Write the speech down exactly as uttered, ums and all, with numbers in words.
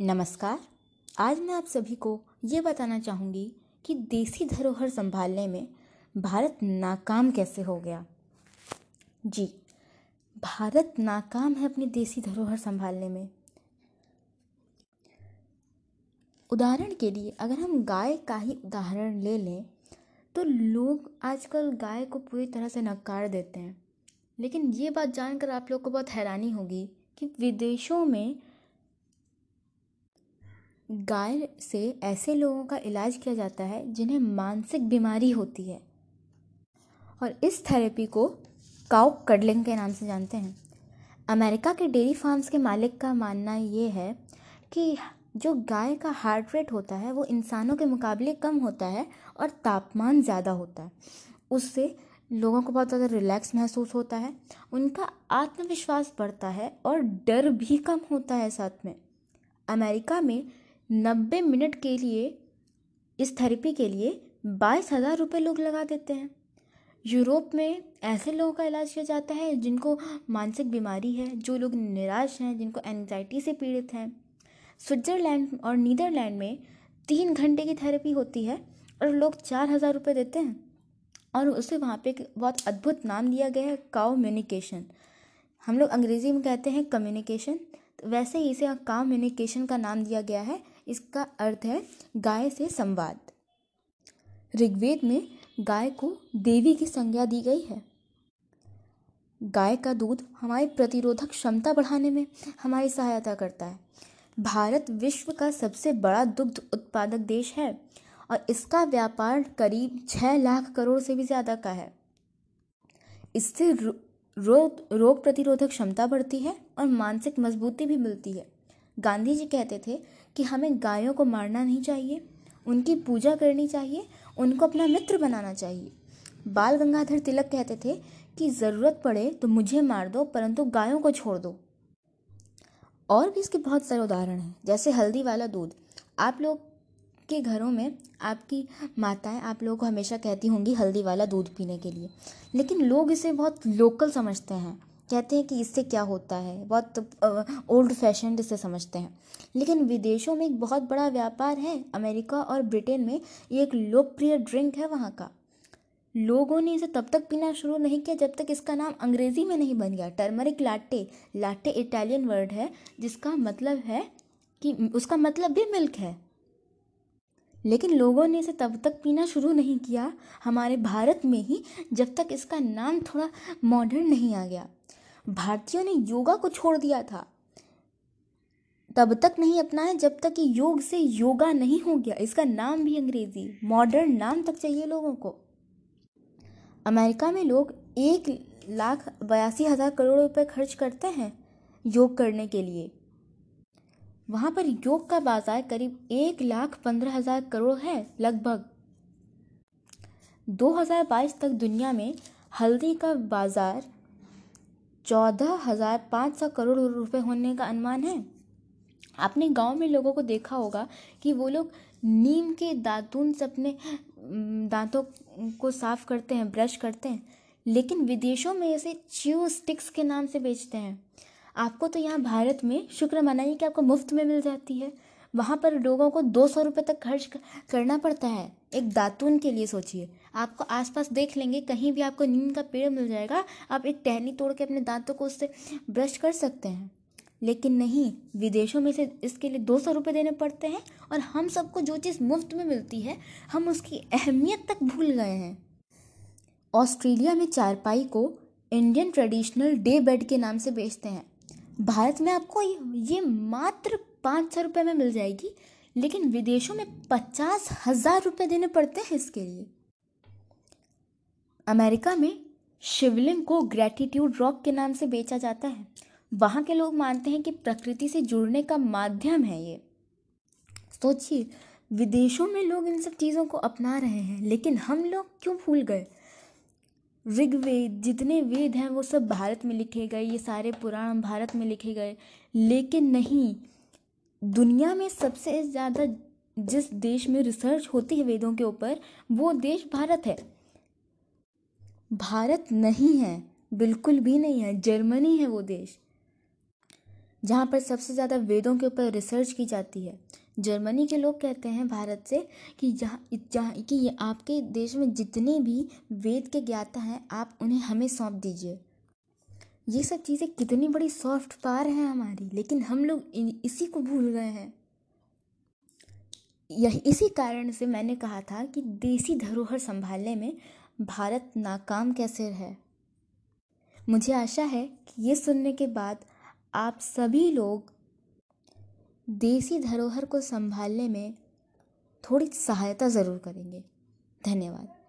नमस्कार। आज मैं आप सभी को ये बताना चाहूँगी कि देसी धरोहर संभालने में भारत नाकाम कैसे हो गया। जी, भारत नाकाम है अपनी देसी धरोहर संभालने में। उदाहरण के लिए अगर हम गाय का ही उदाहरण ले लें तो लोग आजकल गाय को पूरी तरह से नकार देते हैं, लेकिन ये बात जानकर आप लोग को बहुत हैरानी होगी कि विदेशों में गाय से ऐसे लोगों का इलाज किया जाता है जिन्हें मानसिक बीमारी होती है, और इस थेरेपी को काउ कडलिंग के नाम से जानते हैं। अमेरिका के डेयरी फार्म्स के मालिक का मानना ये है कि जो गाय का हार्ट रेट होता है वो इंसानों के मुकाबले कम होता है और तापमान ज़्यादा होता है, उससे लोगों को बहुत ज़्यादा रिलैक्स महसूस होता है, उनका आत्मविश्वास बढ़ता है और डर भी कम होता है। साथ में अमेरिका में नब्बे मिनट के लिए इस थेरेपी के लिए बाईस हज़ार रुपये लोग लगा देते हैं। यूरोप में ऐसे लोगों का इलाज किया जाता है जिनको मानसिक बीमारी है, जो लोग निराश हैं, जिनको एंग्जाइटी से पीड़ित हैं। स्विट्ज़रलैंड और नीदरलैंड में तीन घंटे की थेरेपी होती है और लोग चार हज़ार रुपये देते हैं, और उसे वहाँ पे एक बहुत अद्भुत नाम दिया गया है, काम्युनिकेशन। हम लोग अंग्रेज़ी में कहते हैं कम्युनिकेशन, तो वैसे ही इसे काम्युनिकेशन का नाम दिया गया है। इसका अर्थ है गाय से संवाद। ऋग्वेद में गाय को देवी की संज्ञा दी गई है। गाय का दूध हमारी प्रतिरोधक क्षमता बढ़ाने में हमारी सहायता करता है। भारत विश्व का सबसे बड़ा दुग्ध उत्पादक देश है और इसका व्यापार करीब छः लाख करोड़ से भी ज़्यादा का है। इससे रो, रो, रोग प्रतिरोधक क्षमता बढ़ती है और मानसिक मजबूती भी मिलती है। गांधी जी कहते थे कि हमें गायों को मारना नहीं चाहिए, उनकी पूजा करनी चाहिए, उनको अपना मित्र बनाना चाहिए। बाल गंगाधर तिलक कहते थे कि ज़रूरत पड़े तो मुझे मार दो, परंतु गायों को छोड़ दो। और भी इसके बहुत सारे उदाहरण हैं, जैसे हल्दी वाला दूध। आप लोग के घरों में आपकी माताएं आप लोगों को हमेशा कहती होंगी हल्दी वाला दूध पीने के लिए, लेकिन लोग इसे बहुत लोकल समझते हैं, कहते हैं कि इससे क्या होता है, बहुत ओल्ड फैशन इसे समझते हैं। लेकिन विदेशों में एक बहुत बड़ा व्यापार है। अमेरिका और ब्रिटेन में ये एक लोकप्रिय ड्रिंक है। वहाँ का लोगों ने इसे तब तक पीना शुरू नहीं किया जब तक इसका नाम अंग्रेज़ी में नहीं बन गया, turmeric latte. Latte Italian word है जिसका मतलब है कि उसका मतलब भी मिल्क है, लेकिन लोगों ने इसे तब तक पीना शुरू नहीं किया हमारे भारत में ही जब तक इसका नाम थोड़ा मॉडर्न नहीं आ गया। भारतीयों ने योगा को छोड़ दिया था, तब तक नहीं अपनाया जब तक कि योग से योगा नहीं हो गया, इसका नाम भी अंग्रेज़ी मॉडर्न नाम तक चाहिए लोगों को। अमेरिका में लोग एक लाख बयासी हज़ार करोड़ रुपए खर्च करते हैं योग करने के लिए। वहाँ पर योग का बाजार करीब एक लाख पंद्रह हज़ार करोड़ है लगभग। दो हज़ार बाईस तक दुनिया में हल्दी का बाजार चौदह हज़ार पाँच सौ करोड़ रुपए होने का अनुमान है। आपने गांव में लोगों को देखा होगा कि वो लोग नीम के दातून से अपने दांतों को साफ़ करते हैं, ब्रश करते हैं, लेकिन विदेशों में इसे च्यू स्टिक्स के नाम से बेचते हैं। आपको तो यहाँ भारत में शुक्र मनाइए कि आपको मुफ्त में मिल जाती है, वहाँ पर लोगों को दो सौ रुपये तक खर्च करना पड़ता है एक दातून के लिए। सोचिए, आपको आसपास देख लेंगे कहीं भी आपको नीम का पेड़ मिल जाएगा, आप एक टहनी तोड़ के अपने दांतों को उससे ब्रश कर सकते हैं, लेकिन नहीं, विदेशों में से इसके लिए दो सौ रुपये देने पड़ते हैं। और हम सबको जो चीज़ मुफ्त में मिलती है हम उसकी अहमियत तक भूल गए हैं। ऑस्ट्रेलिया में चारपाई को इंडियन ट्रेडिशनल डे बेड के नाम से बेचते हैं। भारत में आपको ये मात्र पाँच सौ रुपये में मिल जाएगी, लेकिन विदेशों में पचास हज़ार रुपये देने पड़ते हैं इसके लिए। अमेरिका में शिवलिंग को ग्रैटिट्यूड रॉक के नाम से बेचा जाता है। वहाँ के लोग मानते हैं कि प्रकृति से जुड़ने का माध्यम है ये। सोचिए, विदेशों में लोग इन सब चीज़ों को अपना रहे हैं, लेकिन हम लोग क्यों भूल गए। ऋग्वेद, जितने वेद हैं वो सब भारत में लिखे गए, ये सारे पुराण भारत में लिखे गए, लेकिन नहीं, दुनिया में सबसे ज़्यादा जिस देश में रिसर्च होती है वेदों के ऊपर वो देश भारत है। भारत नहीं है, बिल्कुल भी नहीं है, जर्मनी है वो देश। जहाँ पर सबसे ज़्यादा वेदों के ऊपर रिसर्च की जाती है। जर्मनी के लोग कहते हैं भारत से कि जहाँ जहाँ कि ये आपके देश में जितने भी वेद के ज्ञाता हैं आप उन्हें हमें सौंप दीजिए। ये सब चीज़ें कितनी बड़ी सॉफ्ट पावर है हमारी, लेकिन हम लोग इसी को भूल गए हैं। यही इसी कारण से मैंने कहा था कि देसी धरोहर संभालने में भारत नाकाम कैसे है। मुझे आशा है कि ये सुनने के बाद आप सभी लोग देसी धरोहर को संभालने में थोड़ी सहायता ज़रूर करेंगे। धन्यवाद।